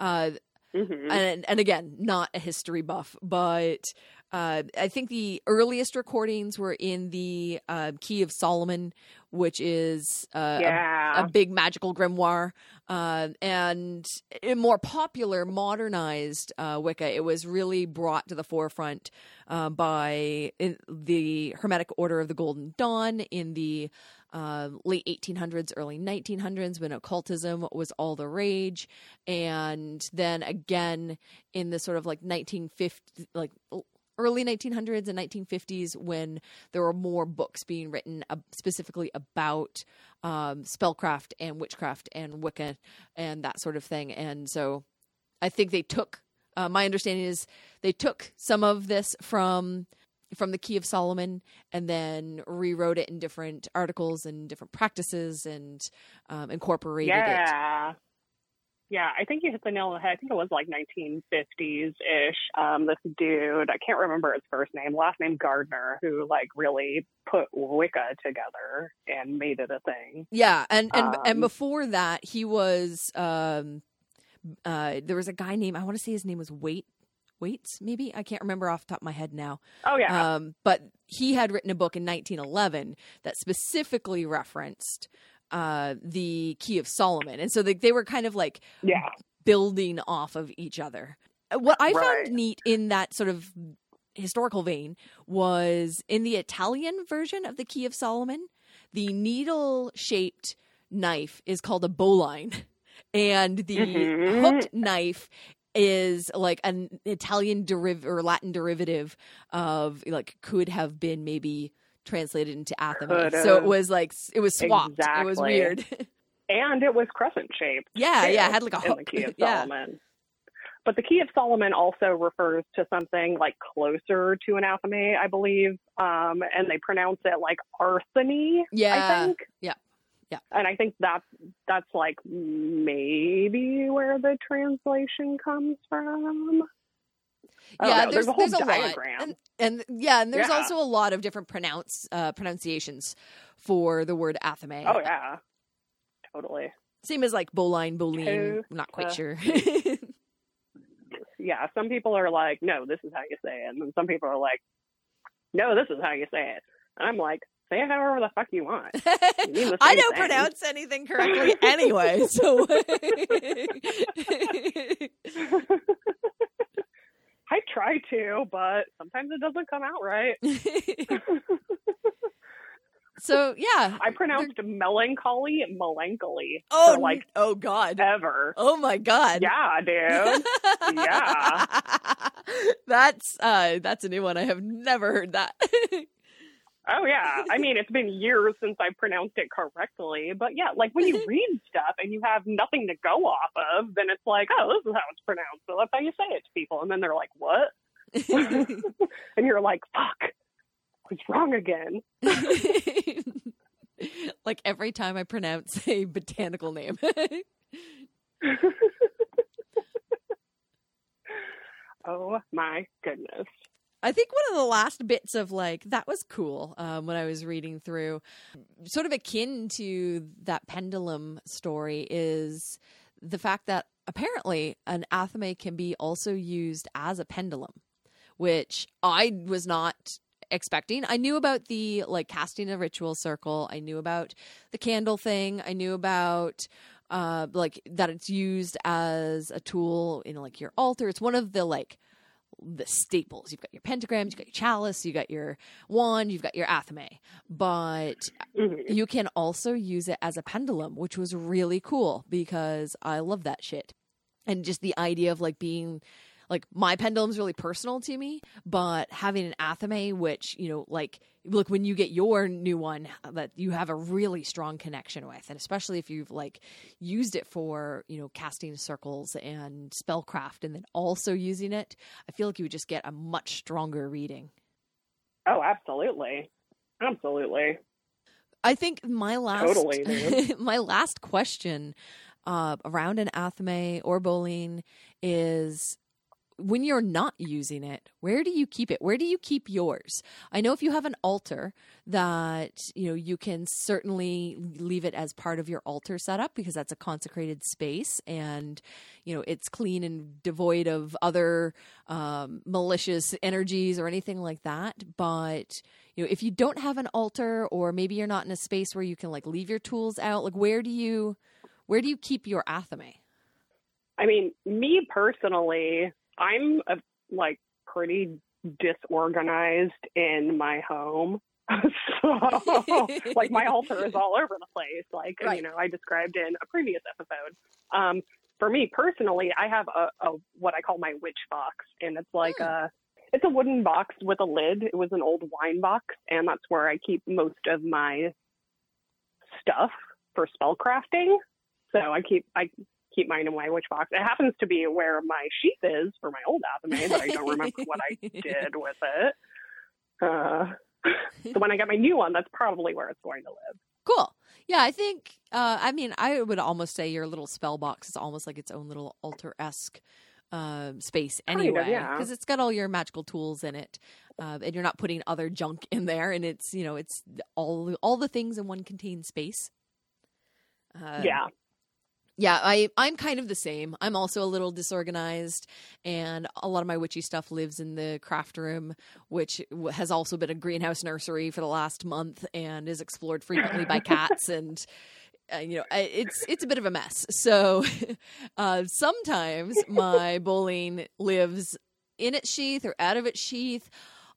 Uh, mm-hmm. And and again, not a history buff, but uh, I think the earliest recordings were in the uh, Key of Solomon, which is uh, yeah. a, a big magical grimoire. Uh, and in more popular, modernized uh, Wicca, it was really brought to the forefront uh, by in the Hermetic Order of the Golden Dawn in the uh, late eighteen hundreds, early nineteen hundreds, when occultism was all the rage. And then again, in the sort of like nineteen fifty, like early nineteen hundreds and nineteen fifties, when there were more books being written uh, specifically about um, spellcraft and witchcraft and Wicca and that sort of thing. And so I think they took, uh, my understanding is they took some of this from from the Key of Solomon and then rewrote it in different articles and different practices and um, incorporated yeah. it. Yeah, I think you hit the nail on the head. I think it was like nineteen fifties-ish. Um, this dude, I can't remember his first name, last name Gardner, who like really put Wicca together and made it a thing. Yeah, and and, um, and before that, he was, um, uh, there was a guy named, I want to say his name was Wait. Waits, maybe? I can't remember off the top of my head now. Oh, yeah. Um, but he had written a book in nineteen eleven that specifically referenced uh, the Key of Solomon. And so they, they were kind of like yeah. building off of each other. What I right. found neat in that sort of historical vein was in the Italian version of the Key of Solomon. The needle-shaped knife is called a boline, and the mm-hmm. hooked knife is like an Italian deriv- or Latin derivative of, like, could have been maybe translated into athame. So it was like, it was swapped. Exactly. It was weird. And it was crescent-shaped. Yeah, yeah, it had like a hook. In the Key of Solomon. Yeah. But the Key of Solomon also refers to something like closer to an athame, I believe. Um, and they pronounce it like arsony, yeah. I think. Yeah. Yeah. And I think that's, that's like maybe where the translation comes from. Yeah, there's, there's a whole there's a diagram. Lot. And, and yeah, and there's yeah. also a lot of different pronounce uh, pronunciations for the word athame. Oh, yeah. Totally. Same as like boline, boline. I'm not quite uh, sure. Yeah, some people are like, no, this is how you say it. And then some people are like, no, this is how you say it. And I'm like, say it however the fuck you want. You I don't thing. pronounce anything correctly anyway, so. I try to, but sometimes it doesn't come out right. So, yeah. I pronounced they're... melancholy melancholy. Oh, for like, oh, God. Ever. Oh, my God. Yeah, dude. Yeah. That's uh, that's a new one. I have never heard that. Oh, yeah. I mean, it's been years since I pronounced it correctly. But, yeah, like, when you read stuff and you have nothing to go off of, then it's like, oh, this is how it's pronounced. So that's how you say it to people. And then they're like, what? And you're like, fuck. It's wrong again. Like every time I pronounce a botanical name. Oh my goodness. I think one of the last bits of like, that was cool um, when I was reading through, sort of akin to that pendulum story, is the fact that apparently an athame can be also used as a pendulum, which I was not expecting. I knew about the like casting a ritual circle. I knew about the candle thing. I knew about uh like that it's used as a tool in like your altar. It's one of the like the staples. You've got your pentagrams, you've got your chalice, you got your wand, you've got your athame. But mm-hmm. you can also use it as a pendulum, which was really cool because I love that shit. And just the idea of like being like, my pendulum's really personal to me, but having an athame, which, you know, like, look, when you get your new one that you have a really strong connection with, and especially if you've, like, used it for, you know, casting circles and spellcraft and then also using it, I feel like you would just get a much stronger reading. Oh, absolutely. Absolutely. I think my last, totally, dude. my last question uh, around an athame or boline is... when you're not using it, where do you keep it? Where do you keep yours? I know if you have an altar that, you know, you can certainly leave it as part of your altar setup because that's a consecrated space and, you know, it's clean and devoid of other um, malicious energies or anything like that. But, you know, if you don't have an altar or maybe you're not in a space where you can like leave your tools out, like where do you, where do you keep your athame? I mean, me personally... I'm a, like pretty disorganized in my home. So, like my altar is all over the place. Like, right. you know, I described in a previous episode. Um, for me personally, I have a, a, what I call my witch box, and it's like hmm. a, it's a wooden box with a lid. It was an old wine box, and that's where I keep most of my stuff for spellcrafting. So I keep, I keep mine in my witch box. It happens to be where my sheath is for my old athame, but I don't remember what I did with it. Uh, so when I get my new one, that's probably where it's going to live. Cool. Yeah, I think, uh, I mean, I would almost say your little spell box is almost like its own little altar-esque uh, space anyway. Because kind of, yeah. it's got all your magical tools in it, uh, and you're not putting other junk in there, and it's, you know, it's all, all the things in one contained space. Um, yeah. Yeah, I, I'm kind of the same. I'm also a little disorganized, and a lot of my witchy stuff lives in the craft room, which has also been a greenhouse nursery for the last month and is explored frequently by cats. And, uh, you know, it's it's a bit of a mess. So uh, sometimes my boline lives in its sheath or out of its sheath,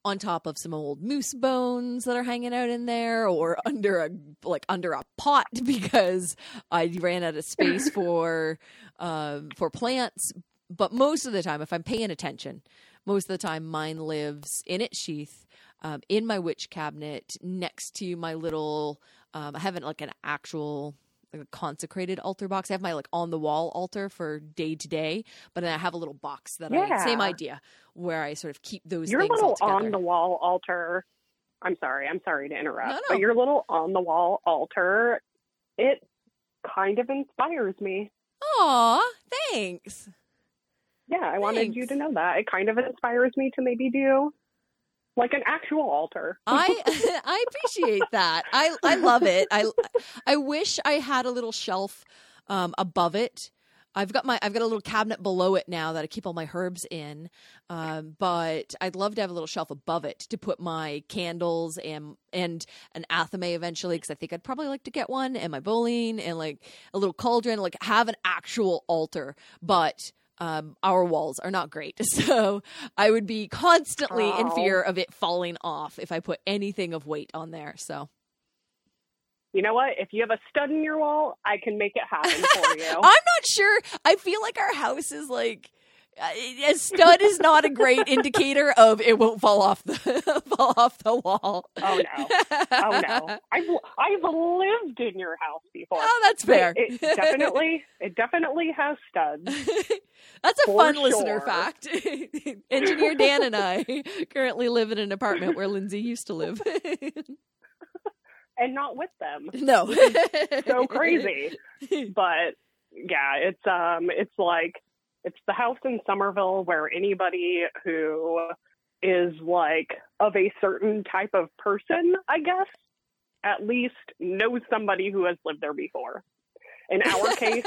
on top of some old moose bones that are hanging out in there, or under a like under a pot because I ran out of space for uh, for plants. But most of the time, if I'm paying attention, most of the time mine lives in its sheath, um, in my witch cabinet, next to my little. Um, I haven't like an actual. A consecrated altar box. I have my like on the wall altar for day to day, but then I have a little box that yeah. I same idea where I sort of keep those your things all together. Your little on the wall altar. I'm sorry. I'm sorry to interrupt, no, no. But your little on the wall altar, it kind of inspires me. Aw, thanks. Yeah, I thanks. wanted you to know that it kind of inspires me to maybe do. Like an actual altar. I I appreciate that. I I love it. I I wish I had a little shelf um, above it. I've got my I've got a little cabinet below it now that I keep all my herbs in. Um, but I'd love to have a little shelf above it to put my candles and and an athame eventually, because I think I'd probably like to get one, and my boline, and like a little cauldron. Like have an actual altar, but. Um, our walls are not great, so I would be constantly oh. in fear of it falling off if I put anything of weight on there. So, you know what? If you have a stud in your wall, I can make it happen for you. I'm not sure. I feel like our house is like a stud is not a great indicator of it won't fall off the fall off the wall. Oh no! Oh no! I've I've lived in your house before. Oh, that's fair. It, it definitely it definitely has studs. That's a fun sure. listener fact. Engineer Dan and I currently live in an apartment where Lindsay used to live. And not with them. No. So crazy. But yeah, it's um it's like it's the house in Somerville where anybody who is like of a certain type of person, I guess, at least knows somebody who has lived there before. In our case,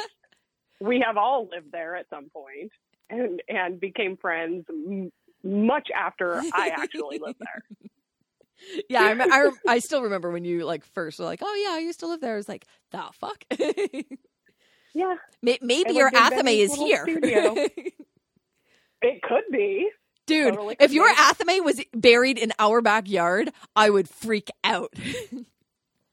we have all lived there at some point and, and became friends m- much after I actually lived there. Yeah, I, rem- I, re- I still remember when you like first were like, oh yeah, I used to live there. I was like, the fuck? Yeah. Maybe your athame is here. It could be. Dude, totally if your be. athame was buried in our backyard, I would freak out.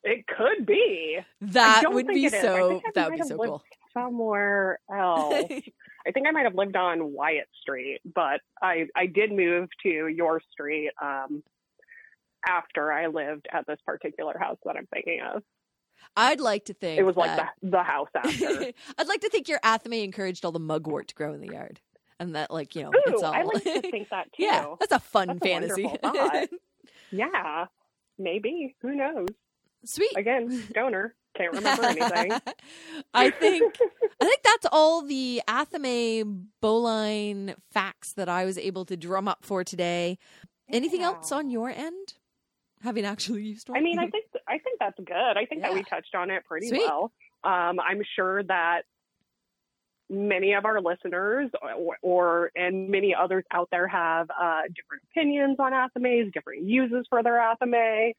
It could be. That would be so that would be so cool. Somewhere else. I think I might have lived on Wyatt Street, but I, I did move to your street um, after I lived at this particular house that I'm thinking of. I'd like to think it was like that, the, the house after. I'd like to think your athame encouraged all the mugwort to grow in the yard, and that like you know Ooh, it's all. I like to think that too. Yeah, that's a fun that's fantasy. A yeah, maybe. Who knows? Sweet. Again, stoner. Can't remember anything. I think I think that's all the athame boline facts that I was able to drum up for today. Yeah. Anything else on your end? Having actually used one. I mean, I think I think that's good. I think yeah. that we touched on it pretty Sweet. well. Um, I'm sure that many of our listeners, or, or and many others out there, have uh, different opinions on athames, different uses for their athame,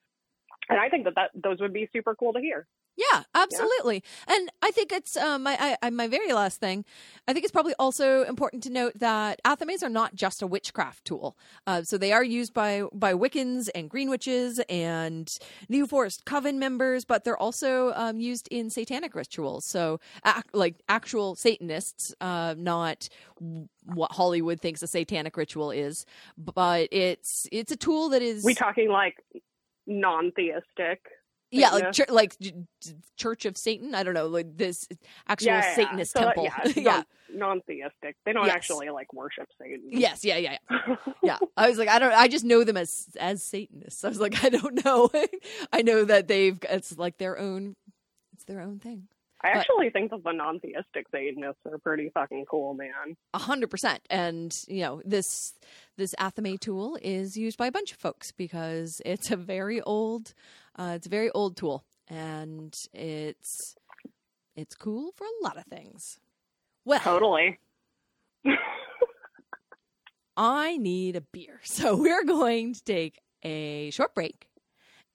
and I think that, that those would be super cool to hear. Yeah, absolutely. Yeah. And I think it's um, my I, my very last thing. I think it's probably also important to note that athames are not just a witchcraft tool. Uh, so they are used by, by Wiccans and Green Witches and New Forest Coven members, but they're also um, used in satanic rituals. So ac- like actual Satanists, uh, not what Hollywood thinks a satanic ritual is, but it's it's a tool that is... We talking like non-theistic... Yeah, like ch- like Church of Satan. I don't know, like this actual yeah, yeah, Satanist so, temple. Yeah, yeah. Non- non-theistic. They don't yes. actually like worship Satan. Yes, yeah, yeah, yeah. yeah. I was like, I don't. I just know them as as Satanists. I was like, I don't know. I know that they've. It's like their own. It's their own thing. I actually but, think that the non-theistic Satanists are pretty fucking cool, man. A hundred percent. And, you know, this this athame tool is used by a bunch of folks because it's a very old, uh, it's a very old tool. And it's it's cool for a lot of things. Well, totally. I need a beer. So we're going to take a short break.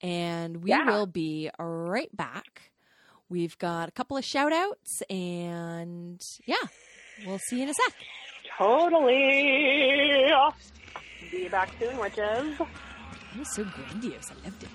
And we yeah. will be right back. We've got a couple of shout outs and yeah, we'll see you in a sec. Totally. Be back soon, witches. That was so grandiose. I loved it.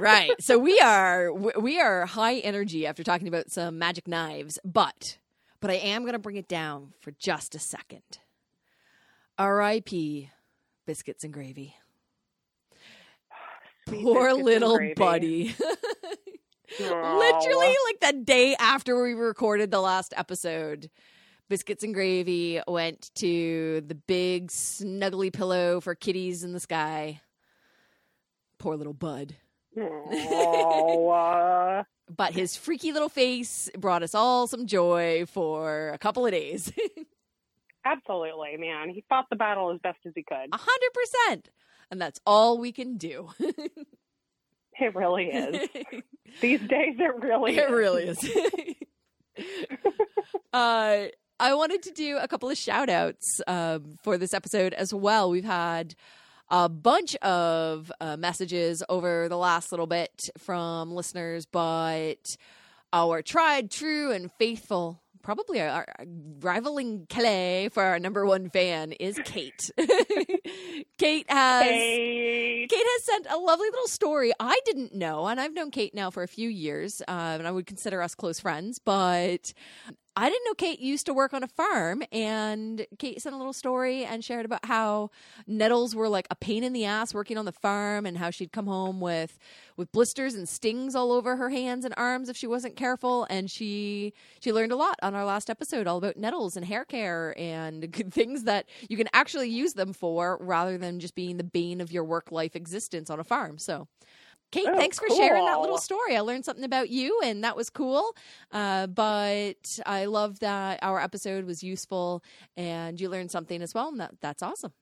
Right. So we are we are high energy after talking about some magic knives, but but I am going to bring it down for just a second. R I P Biscuits and Gravy. Sweet Poor little buddy. Literally like the day after we recorded the last episode, Biscuits and Gravy went to the big snuggly pillow for kitties in the sky. Poor little bud. Oh, uh... But his freaky little face brought us all some joy for a couple of days. Absolutely, man. He fought the battle as best as he could. A hundred percent. And that's all we can do. It really is. These days, it really it is. It really is. uh, I wanted to do a couple of shout-outs um, for this episode as well. We've had a bunch of uh, messages over the last little bit from listeners, but our tried, true, and faithful, probably our, our rivaling Kelly for our number one fan, is Kate. Kate has hey. Kate has sent a lovely little story. I didn't know, and I've known Kate now for a few years, uh, and I would consider us close friends, but I didn't know Kate used to work on a farm, and Kate sent a little story and shared about how nettles were like a pain in the ass working on the farm, and how she'd come home with, with blisters and stings all over her hands and arms if she wasn't careful. And she, she learned a lot on our last episode all about nettles and hair care and good things that you can actually use them for rather than just being the bane of your work life existence on a farm. So Kate, oh, thanks for cool. sharing that little story. I learned something about you, and that was cool. Uh, but I love that our episode was useful, and you learned something as well, and that, that's awesome.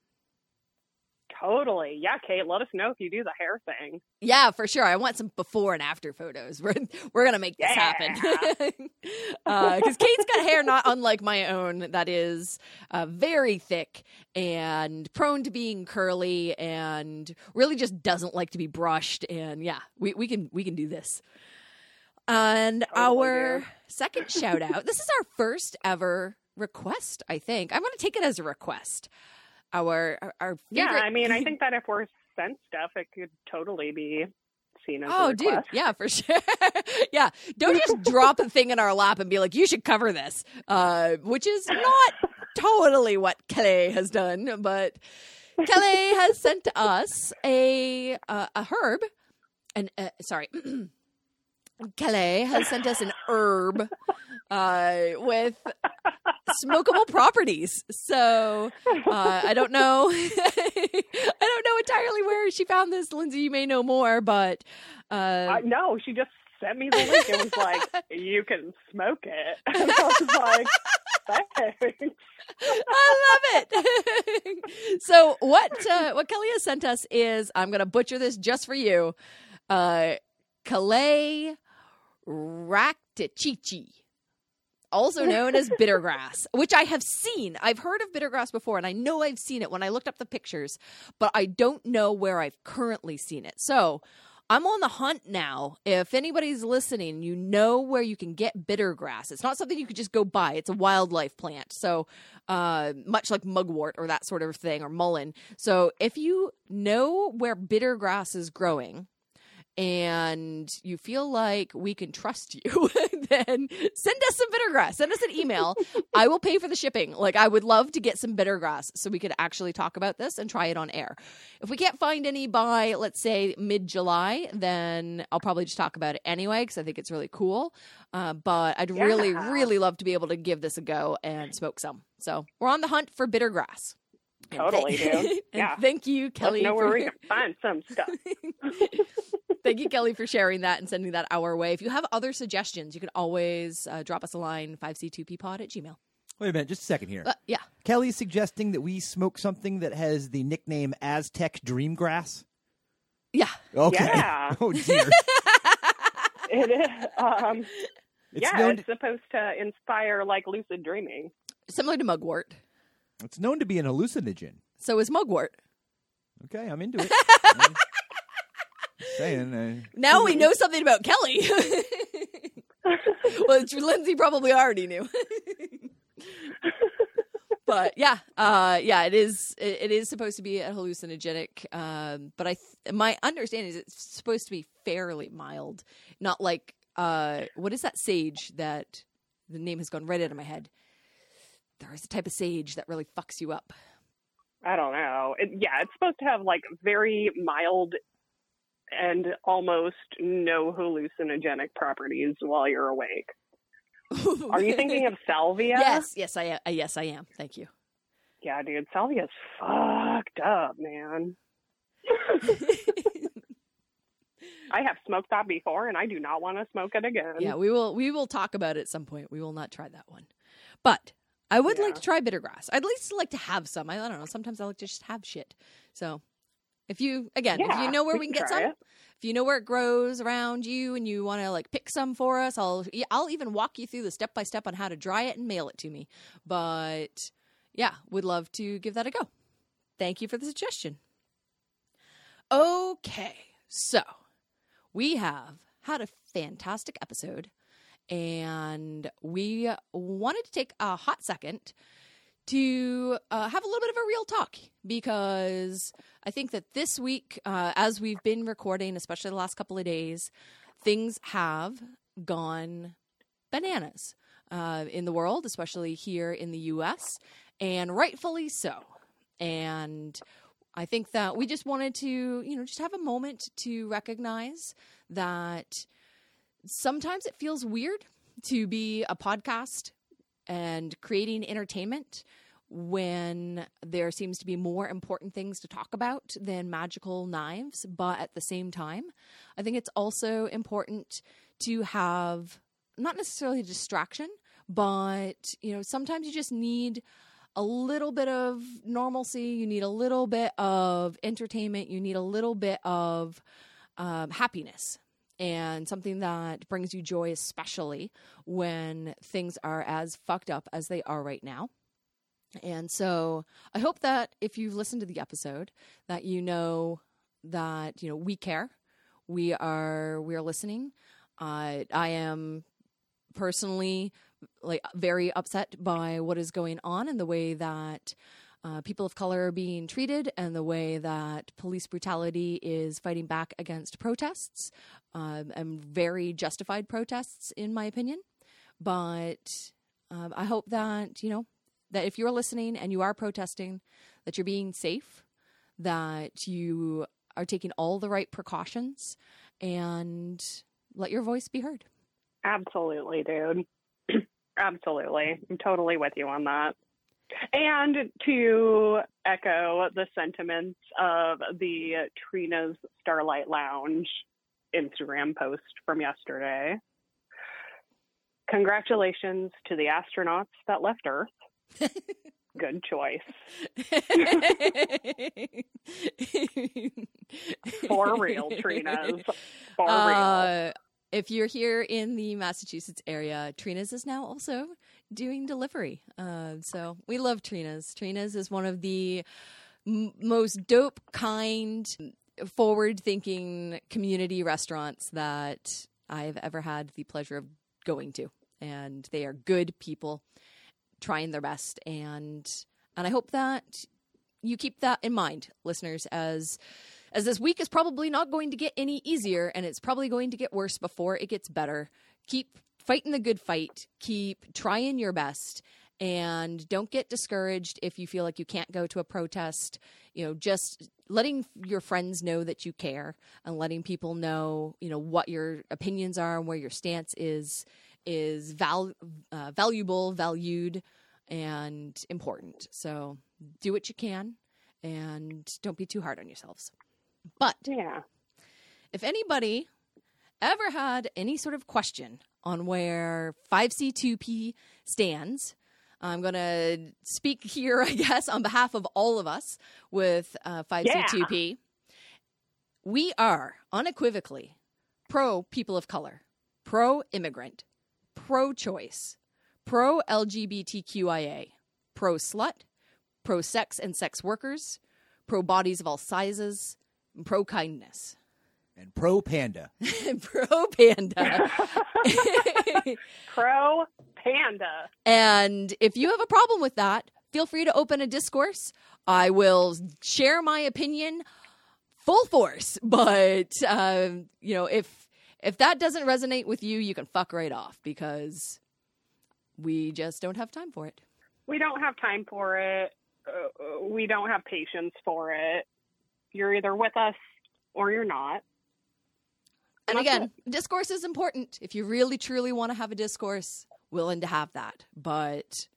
Totally. Yeah, Kate, let us know if you do the hair thing. Yeah, for sure. I want some before and after photos. We're, we're going to make this yeah. happen. Because uh, Kate's got hair not unlike my own that is uh, very thick and prone to being curly and really just doesn't like to be brushed. And yeah, we, we can we can do this. And oh, our second shout out, this is our first ever request, I think. I'm going to take it as a request. Our, our, our yeah, I mean, I think that if we're sent stuff, it could totally be seen as oh, a request. Oh, dude, yeah, for sure. yeah, don't just drop a thing in our lap and be like, you should cover this, uh, which is not totally what Kelly has done, but Kelly has sent us a uh, a herb, and uh, sorry, Kelly has sent us an herb uh, with smokable properties. So uh, I don't know. I don't know entirely where she found this. Lindsay, you may know more, but uh, uh, no, she just sent me the link. It was like, you can smoke it. And I was like, thanks. I love it. So what uh, what Kelly has sent us is, I'm going to butcher this just for you. Uh, Calais Ractichichi, also known as bittergrass, which I have seen. I've heard of bittergrass before, and I know I've seen it when I looked up the pictures, but I don't know where I've currently seen it. So I'm on the hunt now. If anybody's listening, you know where you can get bittergrass. It's not something you could just go buy. It's a wildlife plant, so uh, much like mugwort or that sort of thing, or mullein. So if you know where bittergrass is growing and you feel like we can trust you, then send us some bittergrass. Send us an email. I will pay for the shipping. Like, I would love to get some bittergrass so we could actually talk about this and try it on air. If we can't find any by, let's say, mid-July, then I'll probably just talk about it anyway because I think it's really cool. Uh, but I'd yeah. really, really love to be able to give this a go and smoke some. So we're on the hunt for bittergrass. Totally, th- dude. Yeah. Thank you, Kelly. Let's know for... where we can find some stuff. Thank you, Kelly, for sharing that and sending that our way. If you have other suggestions, you can always uh, drop us a line, five C two P pod at Gmail. Wait a minute, just a second here. Uh, yeah. Kelly's suggesting that we smoke something that has the nickname Aztec Dreamgrass? Yeah. Okay. Yeah. Oh, dear. It is. Um, it's yeah, known... it's supposed to inspire, like, lucid dreaming. Similar to mugwort. It's known to be an hallucinogen. So is mugwort. Okay, I'm into it. I'm saying, I... Now we know something about Kelly. Well, Lindsay probably already knew. But yeah, uh, yeah, it is. It, it is supposed to be a hallucinogenic. Um, but I, th- my understanding is it's supposed to be fairly mild, not like uh, what is that sage that the name has gone right out of my head. There is a type of sage that really fucks you up. I don't know. It, yeah, it's supposed to have, like, very mild and almost no hallucinogenic properties while you're awake. Are you thinking of salvia? Yes, yes, I am. Yes, I am. Thank you. Yeah, dude, salvia's fucked up, man. I have smoked that before, and I do not want to smoke it again. Yeah, we will. We will talk about it at some point. We will not try that one, but. I would yeah. like to try bittergrass. I'd at least like to have some. I, I don't know. Sometimes I like to just have shit. So if you, again, yeah, if you know where we can, we can get some, it. If you know where it grows around you and you want to like pick some for us, I'll, I'll even walk you through the step-by-step on how to dry it and mail it to me. But yeah, would love to give that a go. Thank you for the suggestion. Okay. So we have had a fantastic episode. And we wanted to take a hot second to uh, have a little bit of a real talk, because I think that this week, uh, as we've been recording, especially the last couple of days, things have gone bananas uh, in the world, especially here in the U S, and rightfully so. And I think that we just wanted to, you know, just have a moment to recognize that sometimes it feels weird to be a podcast and creating entertainment when there seems to be more important things to talk about than magical knives. But at the same time, I think it's also important to have not necessarily a distraction, but, you know, sometimes you just need a little bit of normalcy. You need a little bit of entertainment. You need a little bit of um, happiness. And something that brings you joy, especially when things are as fucked up as they are right now. And so I hope that if you've listened to the episode, that you know that, you know, we care. We are, we are listening. Uh, I am personally, like, very upset by what is going on and the way that Uh, people of color are being treated and the way that police brutality is fighting back against protests, um, and very justified protests, in my opinion. But um, I hope that, you know, that if you're listening and you are protesting, that you're being safe, that you are taking all the right precautions, and let your voice be heard. Absolutely, dude. Absolutely. I'm totally with you on that. And to echo the sentiments of the Trina's Starlight Lounge Instagram post from yesterday, congratulations to the astronauts that left Earth. Good choice. For real, Trina's. For uh, real. If you're here in the Massachusetts area, Trina's is now also doing delivery. Uh, so we love Trina's. Trina's is one of the m- most dope, kind, forward-thinking community restaurants that I've ever had the pleasure of going to. And they are good people trying their best. And and I hope that you keep that in mind, listeners, as as this week is probably not going to get any easier, and it's probably going to get worse before it gets better. Keep fighting the good fight. Keep trying your best. And don't get discouraged if you feel like you can't go to a protest. You know, just letting your friends know that you care and letting people know, you know, what your opinions are and where your stance is, is val- uh, valuable, valued, and important. So do what you can and don't be too hard on yourselves. But yeah, if anybody ever had any sort of question on where five C two P stands, I'm going to speak here, I guess, on behalf of all of us with uh, five C two P. Yeah. We are unequivocally pro-people of color, pro-immigrant, pro-choice, pro-L G B T Q I A, pro-slut, pro-sex and sex workers, pro-bodies of all sizes, and pro-kindness. And pro-panda. And pro-panda. Pro-panda. And if you have a problem with that, feel free to open a discourse. I will share my opinion full force. But, uh, you know, if if that doesn't resonate with you, you can fuck right off because we just don't have time for it. We don't have time for it. Uh, we don't have patience for it. You're either with us or you're not. And again, discourse is important. If you really, truly want to have a discourse, willing to have that. But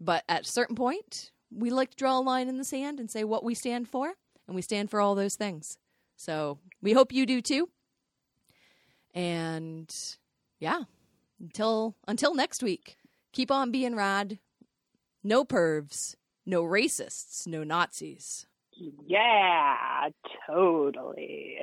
but at a certain point, we like to draw a line in the sand and say what we stand for. And we stand for all those things. So we hope you do too. And yeah, until until next week, keep on being rad. No pervs, no racists, no Nazis. Yeah, totally.